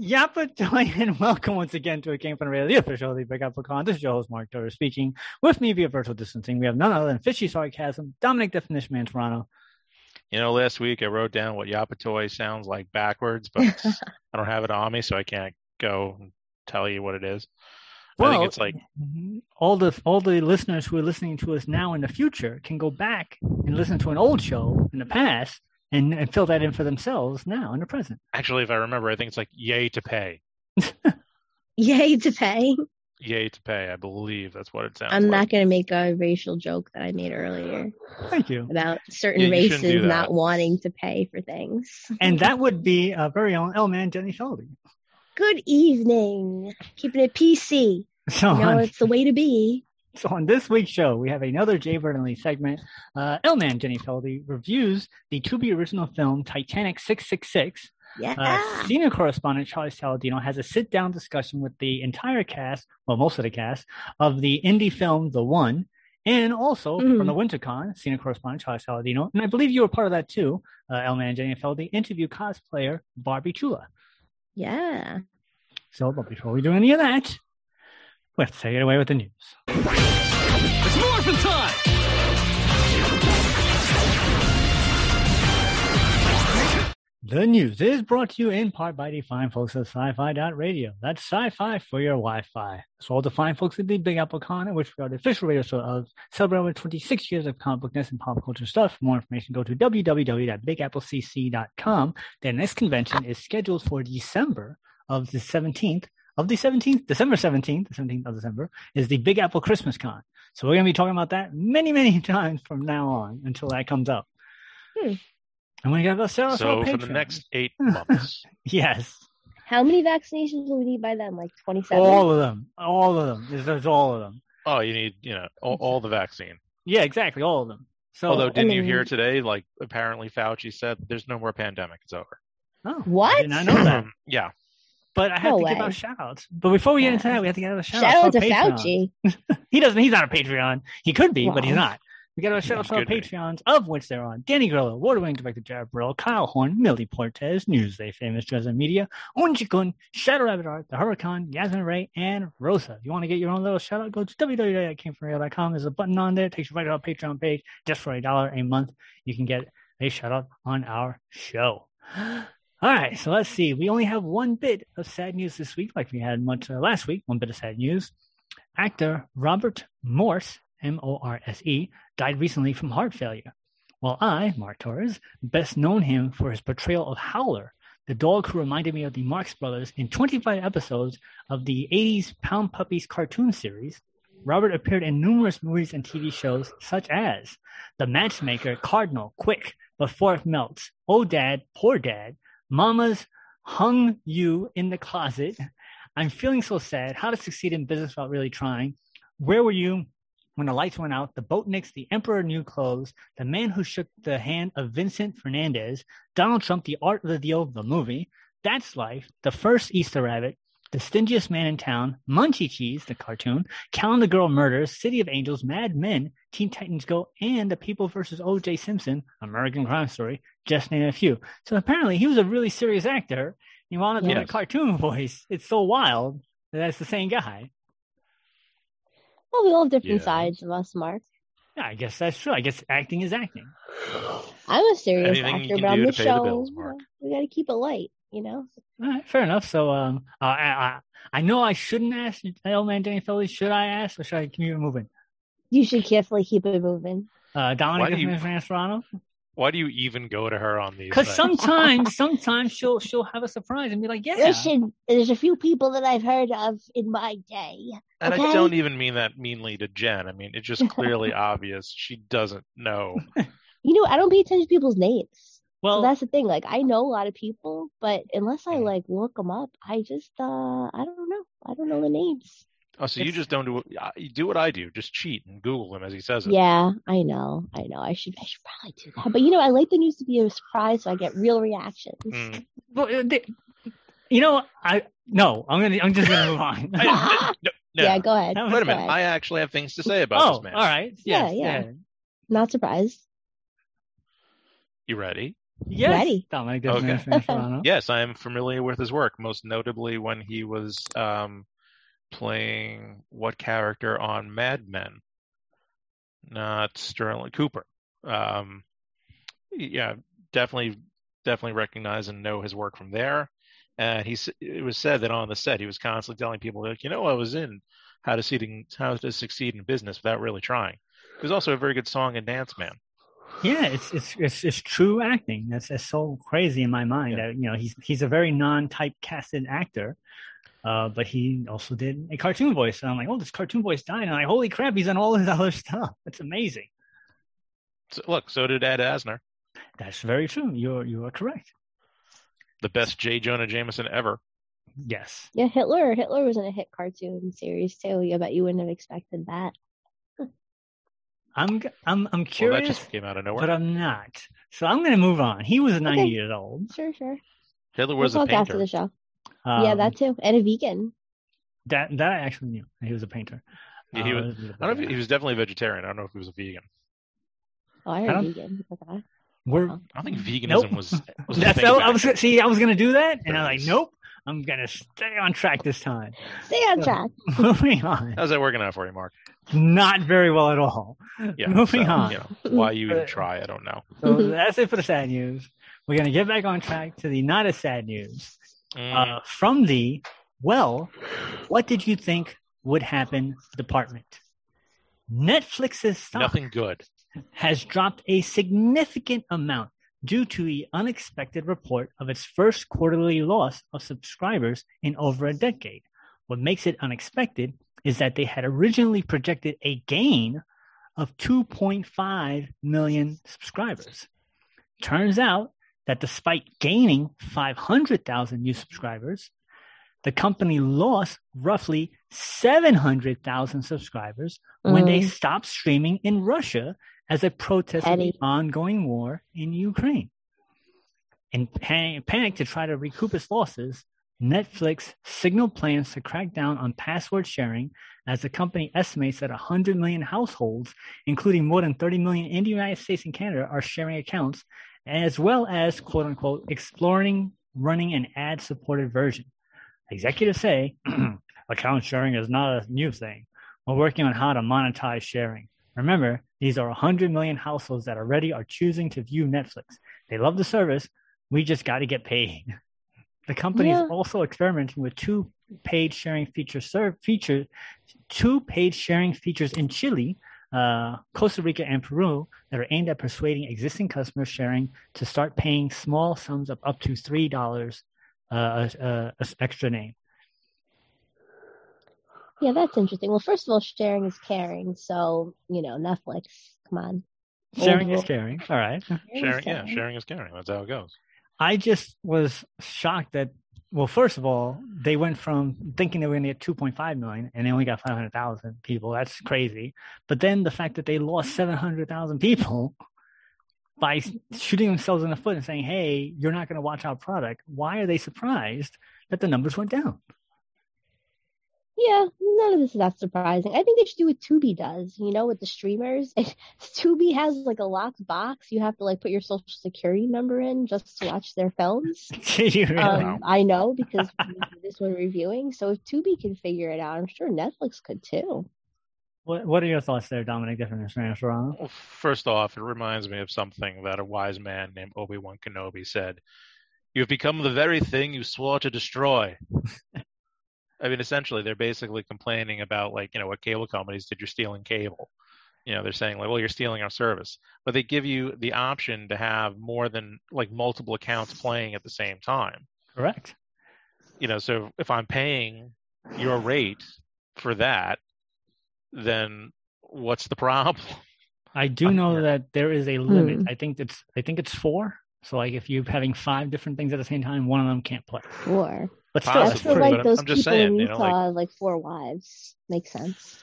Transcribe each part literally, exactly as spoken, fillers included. YapaToy, and welcome once again to a Game Fun Radio, the official of the Big Apple Con. This is your host, Mark Dover, speaking. With me via virtual distancing, we have none other than Fishy Sarcasm, Dominic Definition Man Toronto. You know, last week I wrote down what YapaToy sounds like backwards, but I don't have it on me, so I can't go and tell you what it is. Well, I think it's like all the all the listeners who are listening to us now in the future can go back and listen to an old show in the past. And, and fill that in for themselves now in the present. Actually, if I remember, I think it's like yay to pay. Yay to pay. Yay to pay. I believe that's what it sounds I'm like. I'm not going to make a racial joke that I made earlier. Thank you. About certain yeah, races not wanting to pay for things. And that would be our very own L man, Jenny Feldy. Good evening. Keeping it P C. So you know, it's the way to be. So on this week's show, we have another Jay Vertinelli segment. Uh, L-Man Jenny Feldy reviews the Tubi original film Titanic six six six. Yeah. Uh, senior correspondent Charlie Saladino has a sit-down discussion with the entire cast, well, most of the cast, of the indie film The One. And also mm. from the WinterCon, senior correspondent Charlie Saladino, and I believe you were part of that too, uh, L-Man Jenny Feldy, interview cosplayer Barbie Chula. Yeah. So, but before we do any of that, let's take it away with the news. It's morphin' time! The news is brought to you in part by the fine folks at sci-fi dot radio. That's sci-fi for your Wi-Fi. So all the fine folks at the Big Apple Con, which we are the official radio show of, celebrating twenty-six years of comic bookness and pop culture stuff. For more information, go to w w w dot big apple c c dot com. Their next convention is scheduled for December of the seventeenth. Of the seventeenth, December seventeenth, the seventeenth of December, is the Big Apple Christmas Con. So we're going to be talking about that many, many times from now on until that comes up. Hmm. And we're going to sell us So for Patreon. The next eight months. Yes. How many vaccinations will we need by then? Like twenty-seven? All of them. All of them. There's, there's all of them. Oh, you need, you know, all, all the vaccine. Yeah, exactly. All of them. So, although, didn't I mean, you hear today, like, apparently Fauci said, there's no more pandemic. It's over. Oh, what? I did not know that. Yeah. But I have no to way. give out shout-outs. But before we get into that, we have to get out a shout-out. Shout-out to Patreon. Fauci. He doesn't. He's not a Patreon. He could be, wow. but he's not. We got our shout-outs on Patreons, of which they're on Danny Grillo, award-winning director Jared Brill, Kyle Horn, Millie Portes, Newsday famous Dresden Media, Onjikun, Shadow Rabbit Art, The Huracan, Yasmin Ray, and Rosa. If you want to get your own little shout-out, go to w w w dot came from radio dot com. There's a button on there. It takes you right to our Patreon page. Just for a dollar a month, you can get a shout-out on our show. All right, so let's see. We only have one bit of sad news this week, like we had much uh, last week. One bit of sad news. Actor Robert Morse, M O R S E, died recently from heart failure. While I, Mark Torres, best known him for his portrayal of Howler, the dog who reminded me of the Marx Brothers in twenty-five episodes of the eighties Pound Puppies cartoon series, Robert appeared in numerous movies and T V shows such as The Matchmaker, Cardinal, Quick, Before It Melts, Oh Dad, Poor Dad, Mama's, Hung You in the Closet, I'm Feeling So Sad, How to Succeed in Business Without Really Trying, Where Were You When the Lights Went Out, The Boat Nicks, The Emperor New Clothes, The Man Who Shook the Hand of Vincent Fernandez, Donald Trump, The Art of the Deal, The Movie, That's Life, The First Easter Rabbit, The Stingiest Man in Town, Munchie Cheese, the cartoon, Calendar Girl Murders, City of Angels, Mad Men, Teen Titans Go, and The People versus O J. Simpson, American Crime Story, just name a few. So apparently he was a really serious actor. He wound up doing a cartoon voice. It's so wild that that's the same guy. Well, we all have different yeah. sides of us, Mark. Yeah, I guess that's true. I guess acting is acting. I'm a serious Anything actor, but on the show, the bills, we got to keep it light. You know, all right, fair enough. So, um, uh, I, I I know I shouldn't ask L-Man Jenny Feldy. Should I ask, or should I keep it moving? You should carefully keep it moving. Uh, Dominic, you... Ronald? Why do you even go to her on these? Because sometimes, sometimes she'll she'll have a surprise and be like, "Yeah." Listen, there's a few people that I've heard of in my day, and okay? I don't even mean that meanly to Jen. I mean it's just clearly obvious she doesn't know. You know, I don't pay attention to people's names. Well, so that's the thing. Like, I know a lot of people, but unless I like look them up, I just uh, I don't know. I don't know the names. Oh, so it's... you just don't do you do what I do. Just cheat and Google him as he says it. Yeah, I know. I know. I should I should probably do that. But, you know, I like the news to be a surprise so I get real reactions. Mm. Well, they, you know, I no, I'm going I'm just going to move on. I, I, no, no. Yeah, go ahead. Wait a minute. Ahead. I actually have things to say about oh, this man. All right. Yes, yeah, yeah, yeah. Not surprised. You ready? Yes. Ready. Dominic doesn't okay. finish, yes, I am familiar with his work, most notably when he was um, playing what character on Mad Men? Not Sterling Cooper. Um, yeah, definitely, definitely recognize and know his work from there. And he, it was said that on the set he was constantly telling people, like, you know, I was in How to Succeed in, How to Succeed in Business Without Really Trying. He was also a very good song and dance man. Yeah, it's it's it's, it's true acting. That's, that's so crazy in my mind. Yeah. I, you know, he's he's a very non-typecasted actor. Uh, but he also did a cartoon voice. And I'm like, oh, this cartoon voice died. And I'm like, holy crap, he's on all his other stuff. That's amazing. So, look, so did Ed Asner. That's very true. You're, you are correct. The best J. Jonah Jameson ever. Yes. Yeah, Hitler. Hitler was in a hit cartoon series, too. I bet you wouldn't have expected that. I'm I'm I'm curious, well, that just came out of nowhere. But I'm not. So I'm going to move on. He was ninety okay. years old. Sure, sure. Hitler was we'll a painter. After the show. Um, yeah, that too, and a vegan. That that I actually knew. He was a painter. Yeah, he was. Uh, I don't know if he, he was definitely a vegetarian. I don't know if he was a vegan. Oh, I heard I vegan. Okay. We're. I don't think veganism nope. was. was That's so, I was see. I was going to do that, and I'm like, nope. I'm going to stay on track this time. Stay on so, track. Moving on. How's that working out for you, Mark? Not very well at all. Yeah, moving so, on. You know, why you even try, I don't know. So that's it for the sad news. We're going to get back on track to the not as sad news. Mm. Uh, from the, well, what did you think would happen department? Netflix's stock Nothing good. has dropped a significant amount due to the unexpected report of its first quarterly loss of subscribers in over a decade. What makes it unexpected is that they had originally projected a gain of two point five million subscribers. Turns out that despite gaining five hundred thousand new subscribers, the company lost roughly seven hundred thousand subscribers mm. when they stopped streaming in Russia as a protest of the ongoing war in Ukraine. In pan- panic to try to recoup its losses, Netflix signaled plans to crack down on password sharing as the company estimates that one hundred million households, including more than thirty million in the United States and Canada, are sharing accounts, as well as, quote-unquote, exploring running an ad-supported version. Executives say, account sharing is not a new thing. We're working on how to monetize sharing. Remember, these are one hundred million households that already are choosing to view Netflix. They love the service. We just got to get paid. The company yeah. is also experimenting with two paid sharing feature serve features, two paid sharing features in Chile, uh, Costa Rica, and Peru that are aimed at persuading existing customer sharing to start paying small sums of up to three dollars uh, uh, uh, extra name. Yeah, that's interesting. Well, first of all, sharing is caring. So, you know, Netflix, come on. Sharing Old is caring. All right. Sharing, sharing yeah, caring. Sharing is caring. That's how it goes. I just was shocked that, well, first of all, they went from thinking they were going to get two point five million and they only got five hundred thousand people. That's crazy. But then the fact that they lost seven hundred thousand people by shooting themselves in the foot and saying, hey, you're not going to watch our product. Why are they surprised that the numbers went down? Yeah, none of this is that surprising. I think they should do what Tubi does, you know, with the streamers. It, Tubi has like a locked box. You have to like put your social security number in just to watch their films. You really? um, I know because we did this one reviewing. So if Tubi can figure it out, I'm sure Netflix could too. What What are your thoughts there, Dominic? Well, first off, it reminds me of something that a wise man named Obi-Wan Kenobi said. You've become the very thing you swore to destroy. I mean, essentially, they're basically complaining about, like, you know, what cable companies did, you're stealing cable. You know, they're saying like, well, you're stealing our service, but they give you the option to have more than like multiple accounts playing at the same time. Correct. You know, so if I'm paying your rate for that, then what's the problem? I do know that there is a limit. Mm. I think it's I think it's four. So like if you're having five different things at the same time, one of them can't play. Four. But still, possibly, that's for, like, but those I'm people just saying, in Utah, you know, like, like four wives. Makes sense.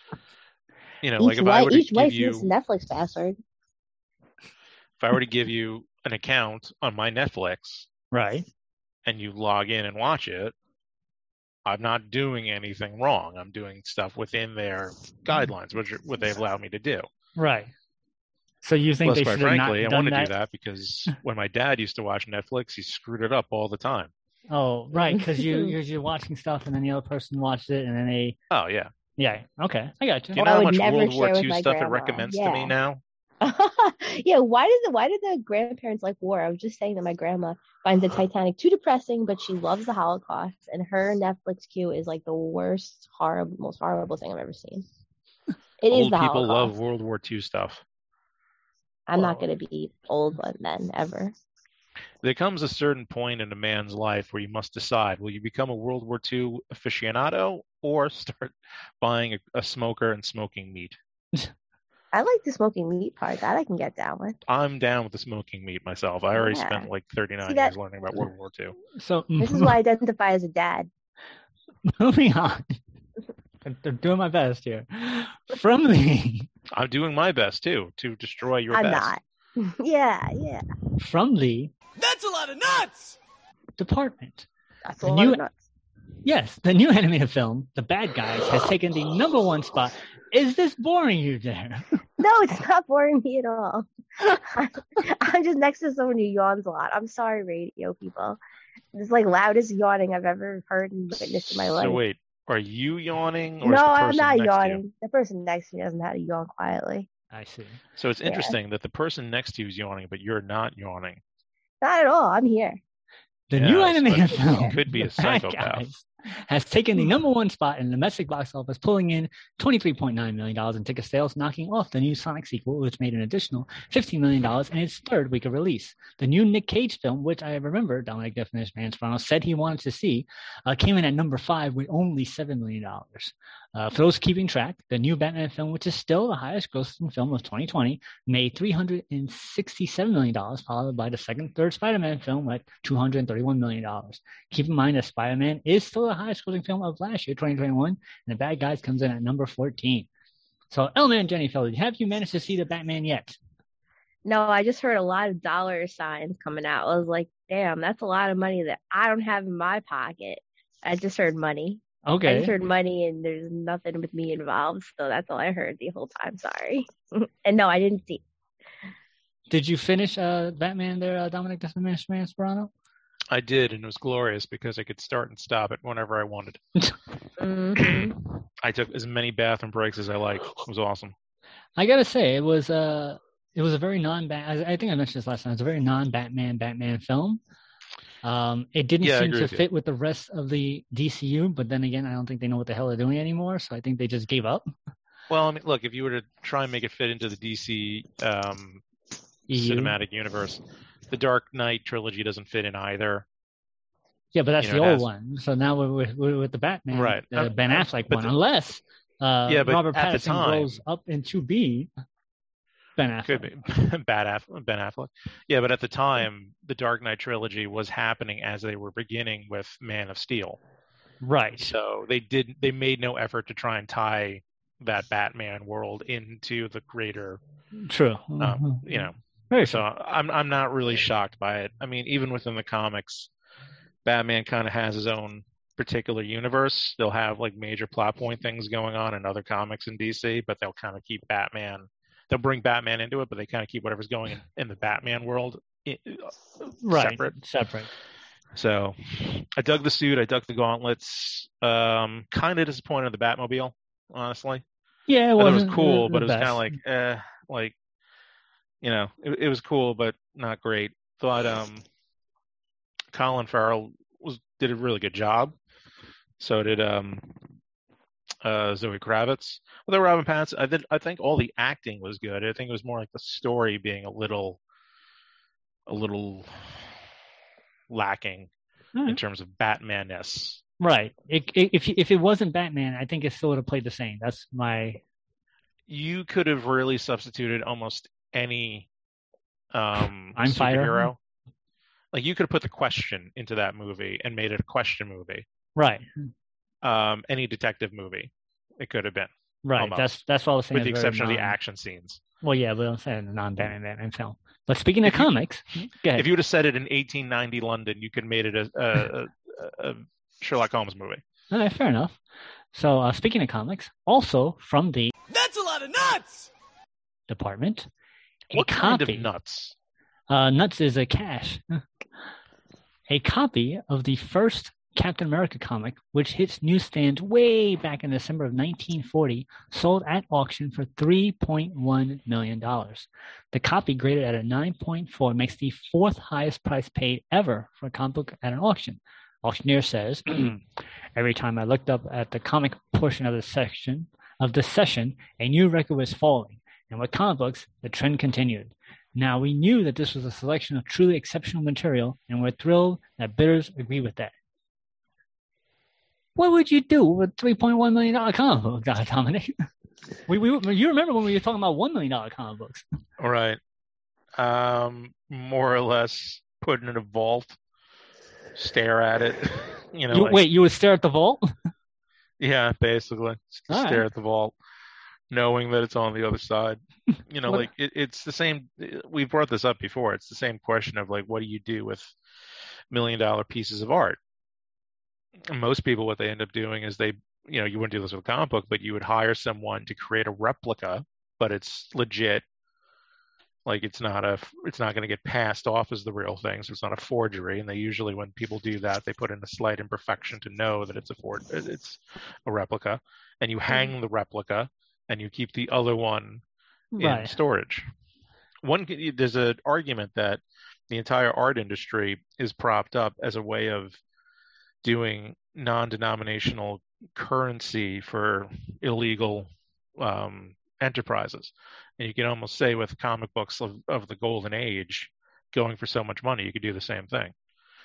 You know, each like if wife, I were to each give wife you needs a Netflix password. If I were to give you an account on my Netflix, right, and you log in and watch it, I'm not doing anything wrong. I'm doing stuff within their guidelines, which are what they've allowed me to do. Right. So you think Plus, they should frankly, have not done I want to that? do that because when my dad used to watch Netflix, he screwed it up all the time. Oh, right, because you, you're, you're watching stuff, and then the other person watched it, and then they... Oh, yeah. Yeah, okay, I got you. You know well, how much World War Two stuff grandma. it recommends yeah. to me now? yeah, why did the why did the grandparents like war? I was just saying that my grandma finds the Titanic too depressing, but she loves the Holocaust, and her Netflix queue is like the worst, horrible, most horrible thing I've ever seen. It Old is the people Holocaust. love World War Two stuff. I'm well, not going to be old one then, ever. There comes a certain point in a man's life where you must decide, will you become a World War Two aficionado or start buying a, a smoker and smoking meat? I like the smoking meat part. That I can get down with. I'm down with the smoking meat myself. I already yeah. spent like thirty-nine See, that, years learning about World War Two. So, this is why I identify as a dad. Moving on. I'm doing my best here. From the... I'm doing my best, too, to destroy your I'm best. I'm not. Yeah, yeah. From the... That's a lot of nuts! Department. That's a the lot new, of nuts. Yes, the new animated film, The Bad Guys, has taken the number one spot. Is this boring you, Darren? No, it's not boring me at all. I'm, I'm just next to someone who yawns a lot. I'm sorry, radio people. It's like loudest yawning I've ever heard and witnessed in my life. So wait. Are you yawning? Or no, is the person I'm not yawning. The person next to me doesn't know how to yawn quietly. I see. So it's interesting yeah. that the person next to you is yawning, but you're not yawning. Not at all. I'm here. The yeah, new animated film could be a psychopath. Has taken the number one spot in the domestic box office, pulling in twenty-three point nine million dollars in ticket sales, knocking off the new Sonic sequel, which made an additional fifteen million dollars in its third week of release. The new Nick Cage film, which I remember Dominic Definish Mansfano said he wanted to see, uh, came in at number five with only seven million dollars. Uh, for those keeping track, the new Batman film, which is still the highest grossing film of twenty twenty, made three hundred sixty-seven million dollars, followed by the second, third Spider-Man film at two hundred thirty-one million dollars. Keep in mind that Spider-Man is still the highest grossing film of last year, twenty twenty-one, and The Bad Guys comes in at number fourteen. So, Elman and Jenny Fellows, have you managed to see The Batman yet? No, I just heard a lot of dollar signs coming out. I was like, damn, that's a lot of money that I don't have in my pocket. I just heard money. Okay. I just heard money and there's nothing with me involved. So that's all I heard the whole time. Sorry. And no, I didn't see it. Did you finish uh, Batman there, uh, Dominic Desperano? I did, and it was glorious because I could start and stop it whenever I wanted. Mm-hmm. I took as many bathroom breaks as I liked. It was awesome. I gotta say, it was a it was a very non Batman. I think I mentioned this last time. It's a very non Batman Batman film. Um, it didn't yeah, seem to with fit you. with the rest of the D C U, but then again, I don't think they know what the hell they're doing anymore. So I think they just gave up. Well, I mean, look, if you were to try and make it fit into the D C um, cinematic universe, the Dark Knight trilogy doesn't fit in either. Yeah, but that's you know, the old has... one. So now we're with, we're with the Batman, right. the uh, Ben Affleck one, the... unless uh, yeah, Robert Pattinson time... goes up into B. Ben Affleck. Could be. Bad Aff- Ben Affleck. Yeah, but at the time, the Dark Knight trilogy was happening as they were beginning with Man of Steel. Right. So they did. They made no effort to try and tie that Batman world into the greater. True. Um, mm-hmm. You know. Very so true. I'm I'm not really shocked by it. I mean, even within the comics, Batman kind of has his own particular universe. They'll have like major plot point things going on in other comics in D C, but they'll kind of keep Batman. They'll bring Batman into it, but they kind of keep whatever's going in, in the Batman world it, right, separate. Separate. So I dug the suit. I dug the gauntlets. Um, kind of disappointed in the Batmobile, honestly. Yeah, it, wasn't, it was cool, it but it was kind of like, eh, like, you know, it, it was cool, but not great. Thought um, Colin Farrell was did a really good job. So did um, uh, Zoe Kravitz. Although Robin Pattinson, I, did, I think all the acting was good. I think it was more like the story being a little, a little lacking mm-hmm. in terms of Batman-ness. Right. It, it, if if it wasn't Batman, I think it still would have played the same. That's my. You could have really substituted almost any. Um, I'm Fighter. Like you could have put The Question into that movie and made it a Question movie. Right. Um, any detective movie, it could have been. Right. Almost. That's that's what I was saying. With the exception non- of the action scenes. Well, yeah, but I'm saying non-Batman Batman film. But speaking if of you, comics, go ahead. If you would have said it in eighteen ninety London, you could have made it a. a, a, a Sherlock Holmes movie. All right, fair enough. So, uh, speaking of comics, also from the That's a lot of nuts! Department. What kind of nuts? Uh, nuts is a cash. A copy of the first Captain America comic, which hits newsstands way back in December of nineteen forty, sold at auction for three point one million dollars. The copy, graded at a nine point four, makes the fourth highest price paid ever for a comic book at an auction. Auctioneer says, every time I looked up at the comic portion of the section of the session, a new record was falling. And with comic books, the trend continued. Now, we knew that this was a selection of truly exceptional material, and we're thrilled that bidders agree with that. What would you do with a three point one million dollars comic book, Dominic? we, we, you remember when we were talking about one million dollars comic books. All right. Um, more or less put in a vault. Stare at it, you know. You, like, wait, you would stare at the vault? Yeah, basically, All stare right. at the vault, knowing that it's on the other side. You know, like it, it's the same. We brought this up before. It's the same question of like, what do you do with million dollar pieces of art? Most people, what they end up doing is they, you know, you wouldn't do this with a comic book, but you would hire someone to create a replica, but it's legit. Like it's not a, it's not going to get passed off as the real thing, so it's not a forgery. And they usually, when people do that, they put in a slight imperfection to know that it's a forge, it's a replica. And you hang the replica, and you keep the other one right. in storage. One, there's an argument that the entire art industry is propped up as a way of doing non-denominational currency for illegal um, enterprises. And you can almost say with comic books of, of the golden age going for so much money, you could do the same thing.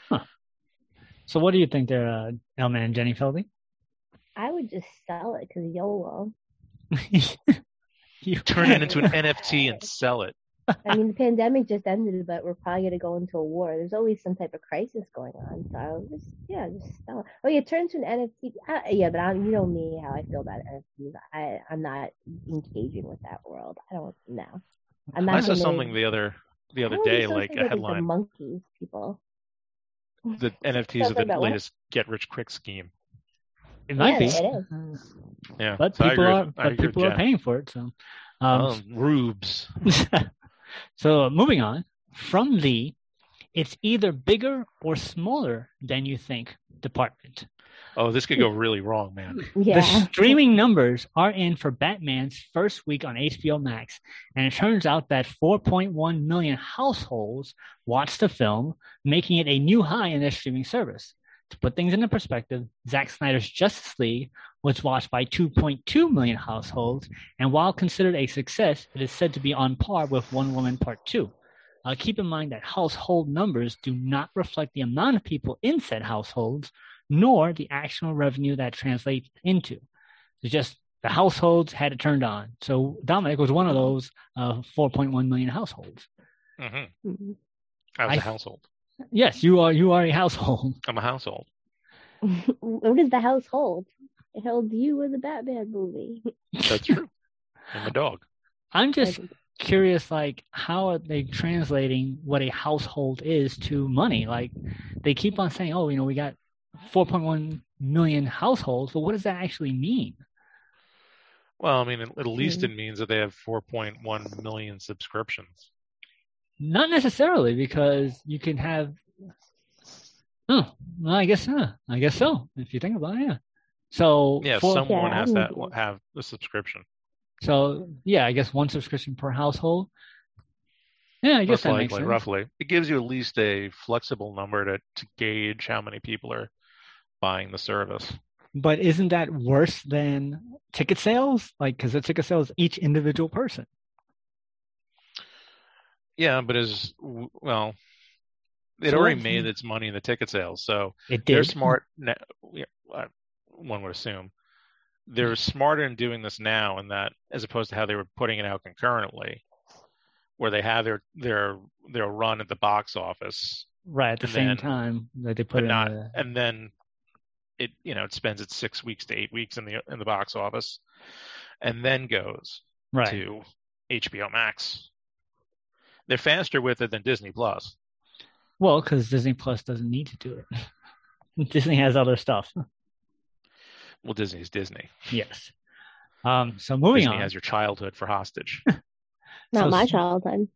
Huh. So what do you think there, uh, Elman and Jenny Feldy? I would just sell it because YOLO. You turn it into an N F T and sell it. I mean, the pandemic just ended, but we're probably going to go into a war. There's always some type of crisis going on. So I would just, yeah, just sell it. Oh, yeah, turn it into an N F T. Uh, yeah, but I'm, you know me, how I feel about N F Ts. I, I'm not engaging with that world. I don't know. I'm not I saw something the other the other day, like a headline. The monkeys, people. The N F Ts are the latest get-rich-quick scheme. It might yeah, be. It is. Yeah, but so people are, but people are paying for it. So, um, um, rubes. So uh, moving on from the, it's either bigger or smaller than you think department. Oh, this could go really wrong, man. Yeah. The streaming numbers are in for Batman's first week on H B O Max, and it turns out that four point one million households watched the film, making it a new high in their streaming service. To put things into perspective, Zack Snyder's Justice League was watched by two point two million households, and while considered a success, it is said to be on par with Wonder Woman Part two. Uh, keep in mind that household numbers do not reflect the amount of people in said households, nor the actual revenue that translates into. It's just the households had it turned on. So Dominic was one of those uh, four point one million households. Mm-hmm. I was I, a household. Yes, you are. You are a household. I'm a household. What is the household? It held you in the Batman movie. That's true. I'm a dog. I'm just curious, like, how are they translating what a household is to money? Like, they keep on saying, "Oh, you know, we got four point one million households," but what does that actually mean? Well, I mean, at least it means that they have four point one million subscriptions. Not necessarily, because you can have. Oh, well, I guess. Uh, I guess so. If you think about it, yeah. So yeah, for, someone yeah, has to have a subscription. So yeah, I guess one subscription per household. Yeah, I guess most that likely, makes sense. Roughly, it gives you at least a flexible number to, to gauge how many people are buying the service. But isn't that worse than ticket sales? Like, because the ticket sales each individual person. Yeah, but as well, it so already made its money in the ticket sales, so it did. They're smart. Now, one would assume they're smarter in doing this now, and that as opposed to how they were putting it out concurrently, where they have their their their run at the box office right at the same then, time that they put it not, the... and then it you know it spends its six weeks to eight weeks in the in the box office, and then goes right. to H B O Max. They're faster with it than Disney Plus. Well, because Disney Plus doesn't need to do it. Disney has other stuff. Well, Disney is Disney. Yes. Um, so moving Disney on. Disney has your childhood for hostage. Not so, my childhood.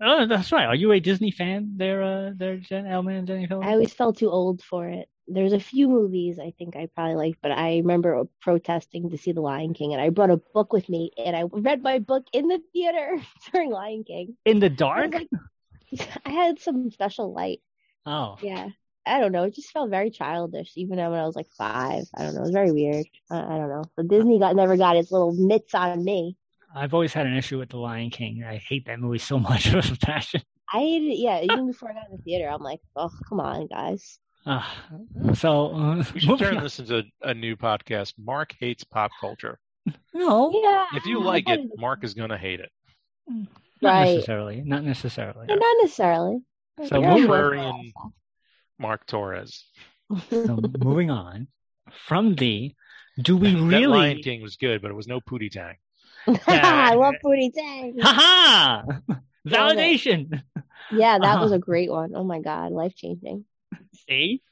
Oh, that's right. Are you a Disney fan there, uh, there, Jen Elman and Jenny Phillips? I always felt too old for it. There's a few movies I think I probably liked, but I remember protesting to see The Lion King, and I brought a book with me, and I read my book in the theater during Lion King. In the dark? I had some special light. Oh. Yeah. I don't know. It just felt very childish, even when I was like five. I don't know. It was very weird. I, I don't know. But Disney got never got its little mitts on me. I've always had an issue with The Lion King. I hate that movie so much with a passion. I hated it. Yeah. Even before I got in the theater, I'm like, oh, come on, guys. Uh, so uh, we should turn this into a, a new podcast. Mark hates pop culture. No. Yeah. If you like it, Mark is going to hate it. Mm. Not right. necessarily. Not necessarily. No, not necessarily. So moving Mark Torres. So moving on from the do we really that Lion King was good, but it was no Pootie Tang. I love Pootie Tang. Ha ha! Validation. Yeah, that uh-huh. was a great one. Oh my God, life changing. See,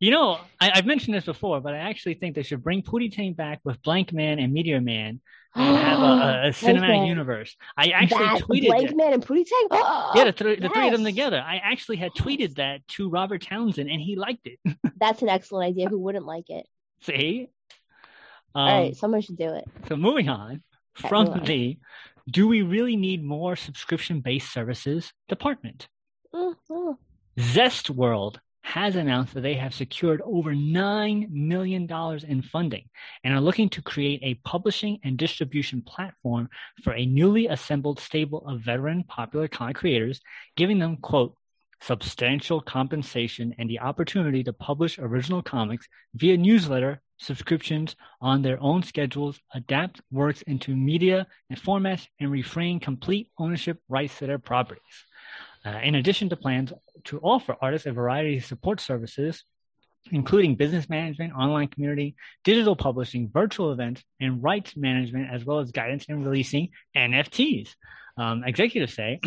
you know, I, I've mentioned this before, but I actually think they should bring Pootie Tang back with Blank Man and Meteor Man. And have a, a cinematic Man. universe. I actually that tweeted Blank that. Man and Pootie Tang? Oh, yeah, the, th- yes. the three of them together. I actually had tweeted that to Robert Townsend, and he liked it. That's an excellent idea. Who wouldn't like it? See? Um, All right, someone should do it. So moving on from Everyone. the do we really need more subscription-based services department? Mm-hmm. Zest World has announced that they have secured over nine million dollars in funding and are looking to create a publishing and distribution platform for a newly assembled stable of veteran popular content creators, giving them, quote, substantial compensation and the opportunity to publish original comics via newsletter subscriptions on their own schedules, adapt works into media and formats, and refrain complete ownership rights to their properties. Uh, in addition to plans to offer artists a variety of support services, including business management, online community, digital publishing, virtual events, and rights management, as well as guidance in releasing N F Ts. Um, executives say,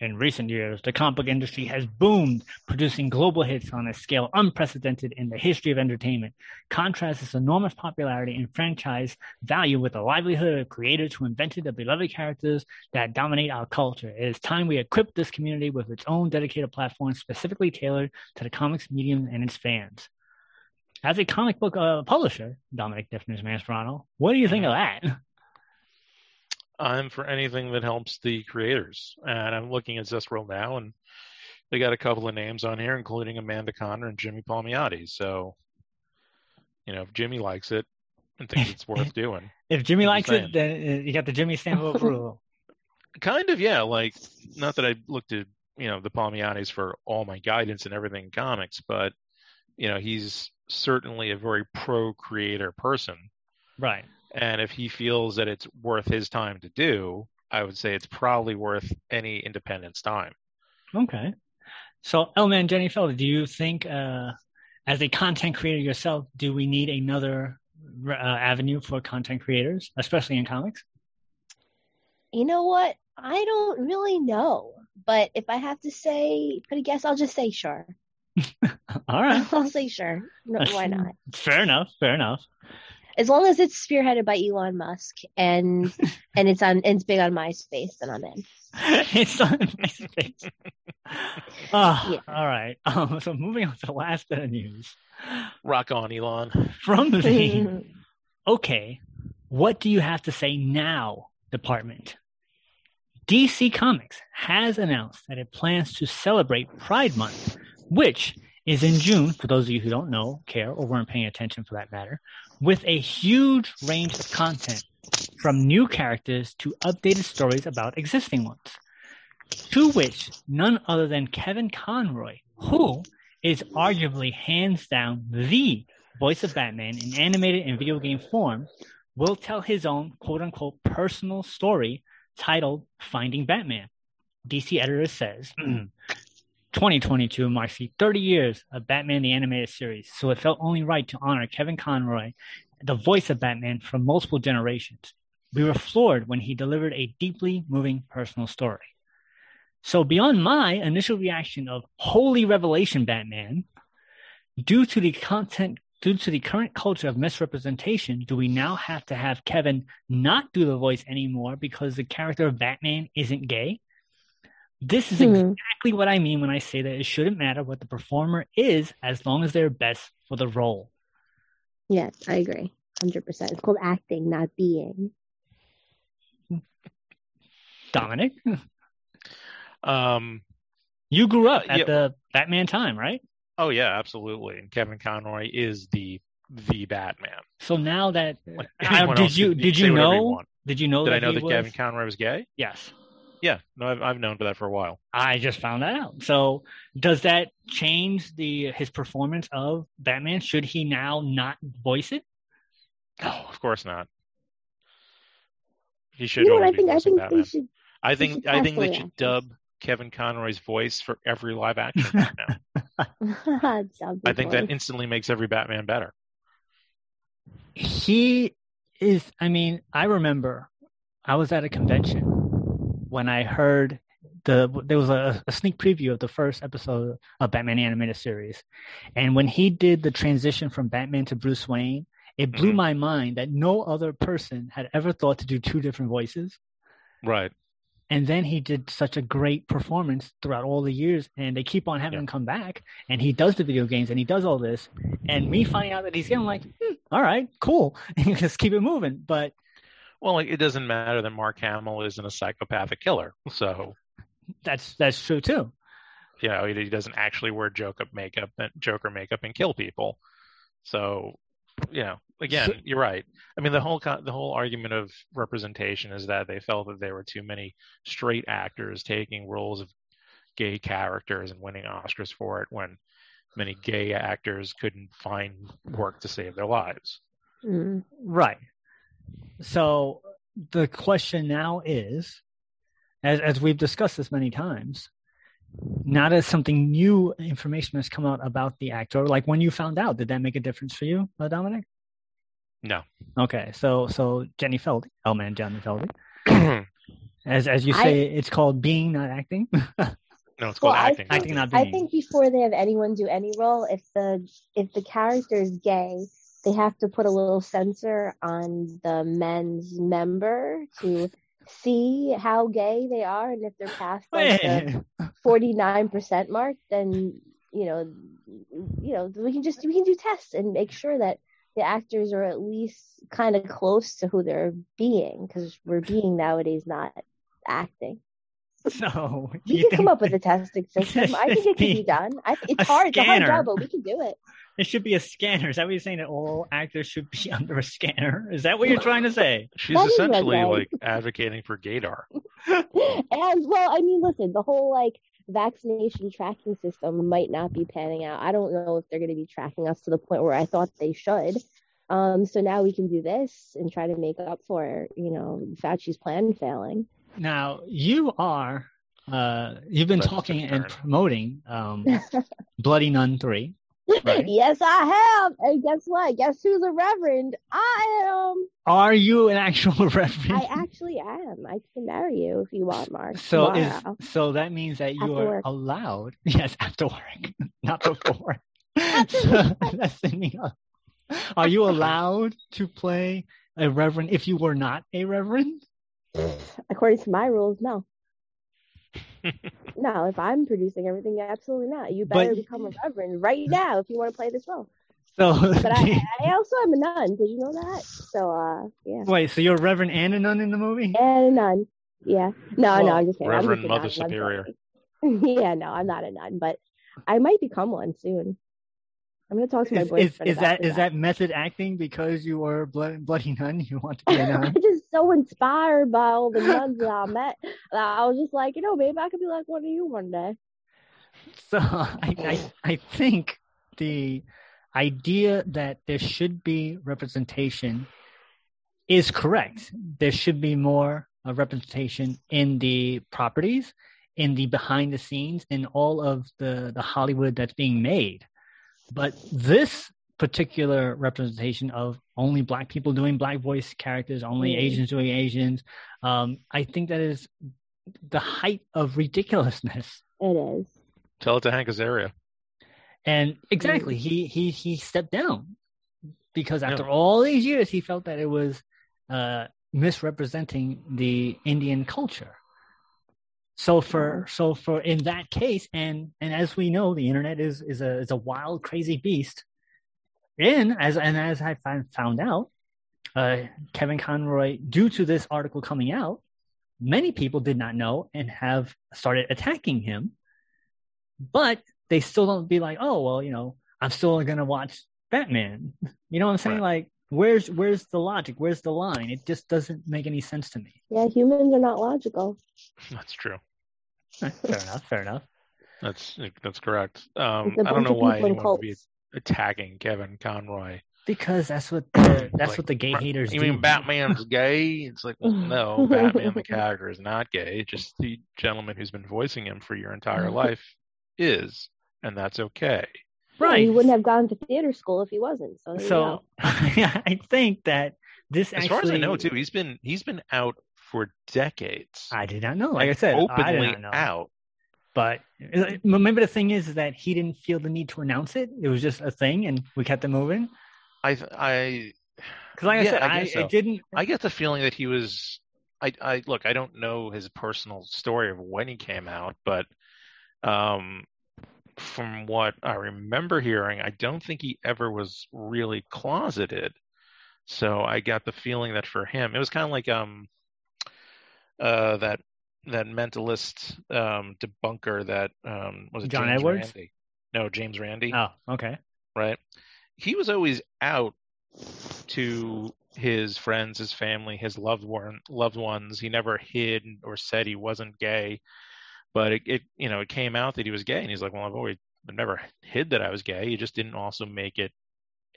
in recent years, the comic book industry has boomed, producing global hits on a scale unprecedented in the history of entertainment. Contrast its enormous popularity and franchise value with the livelihood of creators who invented the beloved characters that dominate our culture. It is time we equip this community with its own dedicated platform specifically tailored to the comics medium and its fans. As a comic book uh, publisher, Dominic Diffner's Masperano, what do you think of that? I'm for anything that helps the creators, and I'm looking at Zestworld now, and they got a couple of names on here, including Amanda Connor and Jimmy Palmiotti. So, you know, if Jimmy likes it and thinks it's worth doing, if Jimmy likes it, then you got the Jimmy stamp of approval. Kind of, yeah. Like, not that I looked at, you know, the Palmiottis for all my guidance and everything in comics, but you know, he's certainly a very pro-creator person, right? And if he feels that it's worth his time to do, I would say it's probably worth any independent's time. Okay. So, Elman, Jenny Feld, do you think, uh, as a content creator yourself, do we need another uh, avenue for content creators, especially in comics? You know what? I don't really know. But if I have to say, put a guess, I'll just say sure. All right. I'll say sure. No, why not? Fair enough. Fair enough. As long as it's spearheaded by Elon Musk and and it's on and it's big on MySpace, then I'm in. It's on MySpace. Oh, yeah. All right. Um, so moving on to the last bit of news. Rock on, Elon. From the okay, what do you have to say now department? D C Comics has announced that it plans to celebrate Pride Month, which is in June, for those of you who don't know, care, or weren't paying attention for that matter, with a huge range of content from new characters to updated stories about existing ones, to which none other than Kevin Conroy, who is arguably hands down the voice of Batman in animated and video game form, will tell his own quote-unquote personal story titled Finding Batman. D C editor says, twenty twenty-two marks the thirty years of Batman the Animated Series, so it felt only right to honor Kevin Conroy, the voice of Batman from multiple generations. We were floored when he delivered a deeply moving personal story. So beyond my initial reaction of holy revelation, Batman, due to the content, due to the current culture of misrepresentation, do we now have to have Kevin not do the voice anymore because the character of Batman isn't gay? This is exactly hmm. what I mean when I say that it shouldn't matter what the performer is as long as they're best for the role. Yes, I agree. one hundred percent. It's called acting, not being. Dominic? um, you grew up at yeah. the Batman time, right? Oh, yeah, absolutely. And Kevin Conroy is the the Batman. So now that... Like, uh, did, you, did, you know, did you know did that Did I know that was... Kevin Conroy was gay? Yes. Yeah, no, I've, I've known for that for a while. I just found that out. So does that change the his performance of Batman? Should he now not voice it? Oh, of course not. He should always be voicing Batman. I think I think they should dub Kevin Conroy's voice for every live action right now. I think that instantly makes every Batman better. He is, I mean, I remember I was at a convention when I heard the there was a, a sneak preview of the first episode of Batman Animated Series. And when he did the transition from Batman to Bruce Wayne, it blew mm-hmm. my mind that no other person had ever thought to do two different voices. Right. And then he did such a great performance throughout all the years, and they keep on having yeah. him come back, and he does the video games, and he does all this. And me finding out that he's getting like, hmm, all right, cool. Just keep it moving. But Well, like, it doesn't matter that Mark Hamill isn't a psychopathic killer, so that's that's true too. Yeah, you know, he, he doesn't actually wear Joker makeup and Joker makeup and kill people. So, you know, again, so, you're right. I mean, the whole the whole argument of representation is that they felt that there were too many straight actors taking roles of gay characters and winning Oscars for it, when many gay actors couldn't find work to save their lives. Right. So the question now is, as as we've discussed this many times, now that something new information has come out about the actor, like when you found out, did that make a difference for you, Dominic? No. Okay. So so Jenny Feldy, oh man, Johnny Feldy. as as you say, I, it's called being, not acting. No, it's called well, acting. I, acting, not being. I think before they have anyone do any role, if the if the character is gay, they have to put a little sensor on the men's member to see how gay they are, and if they're past like, the forty-nine percent mark, then you know, you know, we can just we can do tests and make sure that the actors are at least kind of close to who they're being, because we're being nowadays, not acting. So we can come up with a testing system. I think it can be done. I, it's hard. It's a hard job, but we can do it. It should be a scanner. Is that what you're saying? That all actors should be under a scanner? Is that what you're trying to say? She's that essentially like advocating for gaydar. And well, I mean, listen, the whole like vaccination tracking system might not be panning out. I don't know if they're going to be tracking us to the point where I thought they should. Um, so now we can do this and try to make up for, you know, Fauci's plan failing. Now you are, uh, you've been That's talking and promoting um, Bloody Nun three. Right? Yes, I have. And guess what? Guess who's a reverend? I am. Are you an actual reverend? I actually am. I can marry you if you want, Mark. So tomorrow. is so that means that you after are work. allowed? Yes, after work, not before. So, that's ending up. Are you allowed to play a reverend if you were not a reverend? According to my rules, no. No, if I'm producing everything, absolutely not. You better but, become a reverend right now if you want to play this role. So, but I, I also am a nun. Did you know that? So, uh, yeah. Wait, so you're a reverend and a nun in the movie? And a nun, yeah. No, well, no, I'm just kidding. Reverend I'm just Mother nun. Superior. Yeah, no, I'm not a nun, but I might become one soon. I'm going to talk to my is, boyfriend. Is, is about that is that method acting because you are a blood, bloody nun? You want to be a nun? I'm just so inspired by all the nuns that I met. I was just like, you know, maybe I could be like one of you one day. So I, I, I think the idea that there should be representation is correct. There should be more uh, representation in the properties, in the behind the scenes, in all of the, the Hollywood that's being made. But this particular representation of only Black people doing Black voice characters, only Asians doing Asians, um, I think that is the height of ridiculousness. It is. Tell it to Hank Azaria. And exactly, he he he stepped down because after yeah. all these years, he felt that it was uh, misrepresenting the Indian culture. So for so for in that case, and and as we know, the internet is is a is a wild, crazy beast. And as and as I found out, uh, Kevin Conroy, due to this article coming out, many people did not know and have started attacking him. But they still don't be like, oh well, you know, I'm still gonna watch Batman. You know what I'm saying? Right. Like, where's where's the logic? Where's the line? It just doesn't make any sense to me. Yeah, humans are not logical. That's true. Fair enough. Fair enough. That's that's correct. Um, I don't know why anyone would be attacking Kevin Conroy. Because that's what the, that's like, what the gay haters do. You mean Batman's gay? It's like, well, no, Batman the character is not gay. Just the gentleman who's been voicing him for your entire life is, and that's okay. Right. He wouldn't have gone to theater school if he wasn't. So, so I think that this as actually... far as I know, too, he's been he's been out for decades. I did not know. Like, like I said, openly I did not know. out. But remember, the thing is, is that he didn't feel the need to announce it. It was just a thing, and we kept it moving. I, I, because like yeah, I said, I, I, so. I didn't. I get the feeling that he was. I, I look. I don't know his personal story of when he came out, but um. From what I remember hearing, I don't think he ever was really closeted. So I got the feeling that for him, it was kind of like um, uh, that that mentalist um, debunker that um, was it John James Edwards? Randi? No, James Randi. Oh, okay, right. He was always out to his friends, his family, his loved one, loved ones. He never hid or said he wasn't gay. But it, it, you know, it came out that he was gay, and he's like, "Well, I've always, I've never hid that I was gay. He just didn't also make it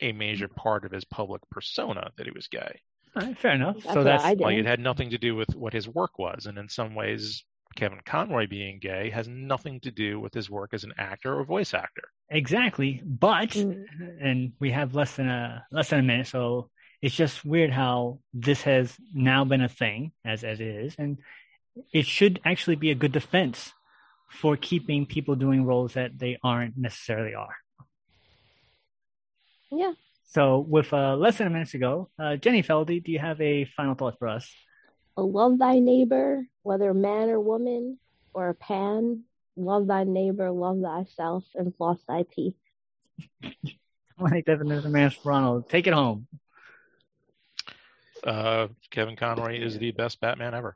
a major part of his public persona that he was gay." All right, fair enough. That's so that's like it had nothing to do with what his work was, and in some ways, Kevin Conroy being gay has nothing to do with his work as an actor or voice actor. Exactly, but and we have less than a less than a minute, so it's just weird how this has now been a thing as as it is, and it should actually be a good defense for keeping people doing roles that they aren't necessarily are. Yeah. So with uh, less than a minute to go, uh, Jenny Feldy, do you have a final thought for us? Love thy neighbor, whether man or woman or a pan. Love thy neighbor, love thyself, and floss thy teeth. Like Definition Man Ronald, take it home. Uh, Kevin Conroy is the best Batman ever.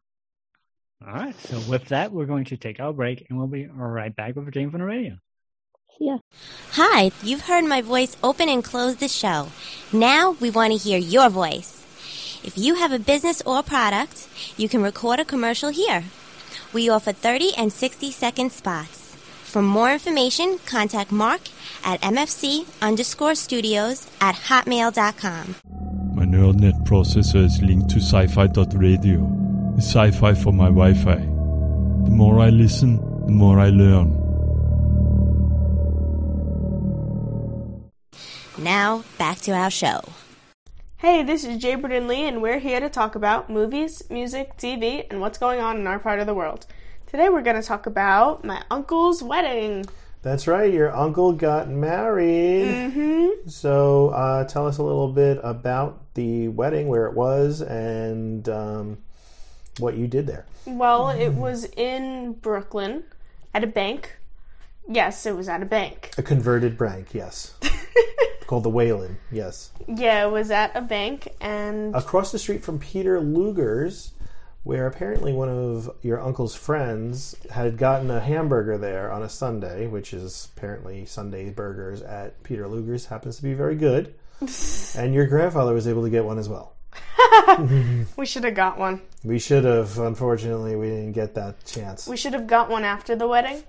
All right, so with that, we're going to take our break, and we'll be right back with Virginia from the radio. Yeah. Hi, you've heard my voice open and close the show. Now we want to hear your voice. If you have a business or product, you can record a commercial here. We offer thirty and sixty second spots. For more information, contact Mark at MFC underscore studios at hotmail.com. My neural net processor is linked to sci-fi dot radio. The sci-fi for my Wi-Fi. The more I listen, the more I learn. Now, back to our show. Hey, this is Jay Burden Lee, and we're here to talk about movies, music, T V, and what's going on in our part of the world. Today we're going to talk about my uncle's wedding. That's right, your uncle got married. Mm-hmm. So, uh, tell us a little bit about the wedding, where it was, and... Um, what you did there. Well, it was in Brooklyn at a bank. Yes, it was at a bank. A converted bank, yes. Called the Whalen, yes. Yeah, it was at a bank and... across the street from Peter Luger's, where apparently one of your uncle's friends had gotten a hamburger there on a Sunday, which is apparently Sunday burgers at Peter Luger's happens to be very good. And your grandfather was able to get one as well. We should have got one. We should have. Unfortunately, we didn't get that chance. We should have got one after the wedding.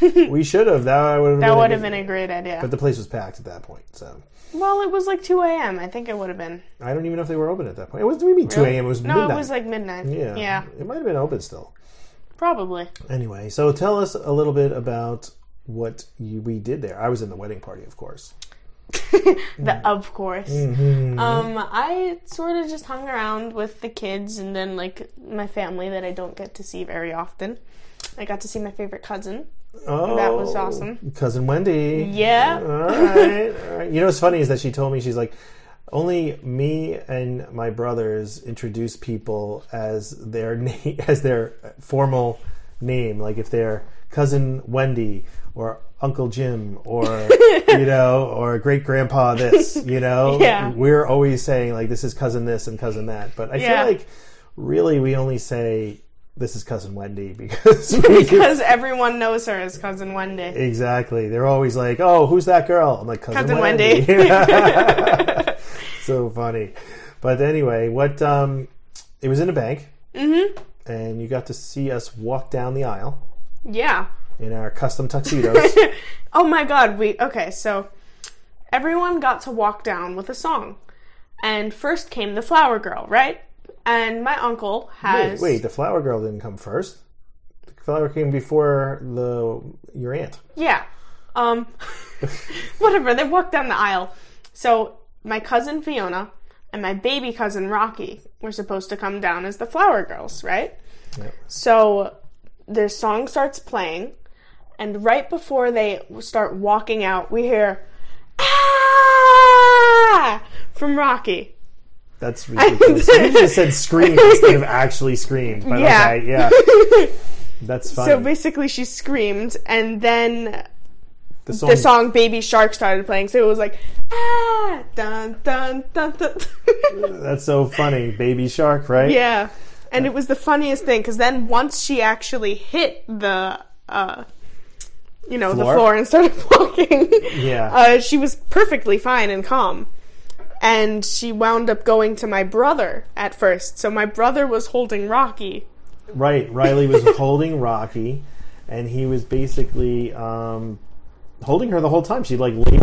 We should have. That would have that been, would a, have been a great idea. But the place was packed at that point, so. Well, it was like two a.m. I think it would have been. I don't even know if they were open at that point. It was, what do you mean really? two a.m.? It was no, midnight. No, it was like midnight. Yeah. yeah. It might have been open still. Probably. Anyway, so tell us a little bit about what you, we did there. I was in the wedding party, of course. the of course. Mm-hmm. Um, I sort of just hung around with the kids and then, like, my family that I don't get to see very often. I got to see my favorite cousin. Oh, that was awesome. Cousin Wendy. Yeah. All right. All right. You know what's funny is that she told me, she's like, only me and my brothers introduce people as their name, as their formal name. Like if they're Cousin Wendy or Uncle Jim or, you know, or great grandpa this, you know, yeah. We're always saying like, this is cousin this and cousin that. But I yeah. feel like really we only say this is Cousin Wendy because... because everyone knows her as Cousin Wendy. Exactly. They're always like, oh, who's that girl? I'm like, Cousin, Cousin Wendy. Wendy. So funny. But anyway, what um, it was in a bank. Mm-hmm. And you got to see us walk down the aisle. Yeah. In our custom tuxedos. Oh my God. We Okay, so everyone got to walk down with a song. And first came the flower girl, right? And my uncle has... Wait, wait, the flower girl didn't come first. The flower came before the your aunt. Yeah. Um, whatever, they walked down the aisle. So my cousin Fiona and my baby cousin Rocky were supposed to come down as the flower girls, right? Yep. So their song starts playing, and right before they start walking out, we hear, ah! From Rocky. That's ridiculous. You just said scream instead of actually screamed. But yeah. Okay, yeah. That's fine. So basically she screamed, and then the song, the song Baby Shark started playing. So it was like, ah, dun, dun, dun, dun. That's so funny. Baby Shark, right? Yeah. And it was the funniest thing, because then once she actually hit the... Uh, you know, floor? the floor and started walking. Yeah. Uh, she was perfectly fine and calm. And she wound up going to my brother at first. So my brother was holding Rocky. Right. Riley was holding Rocky. And he was basically um, holding her the whole time. She, like, laid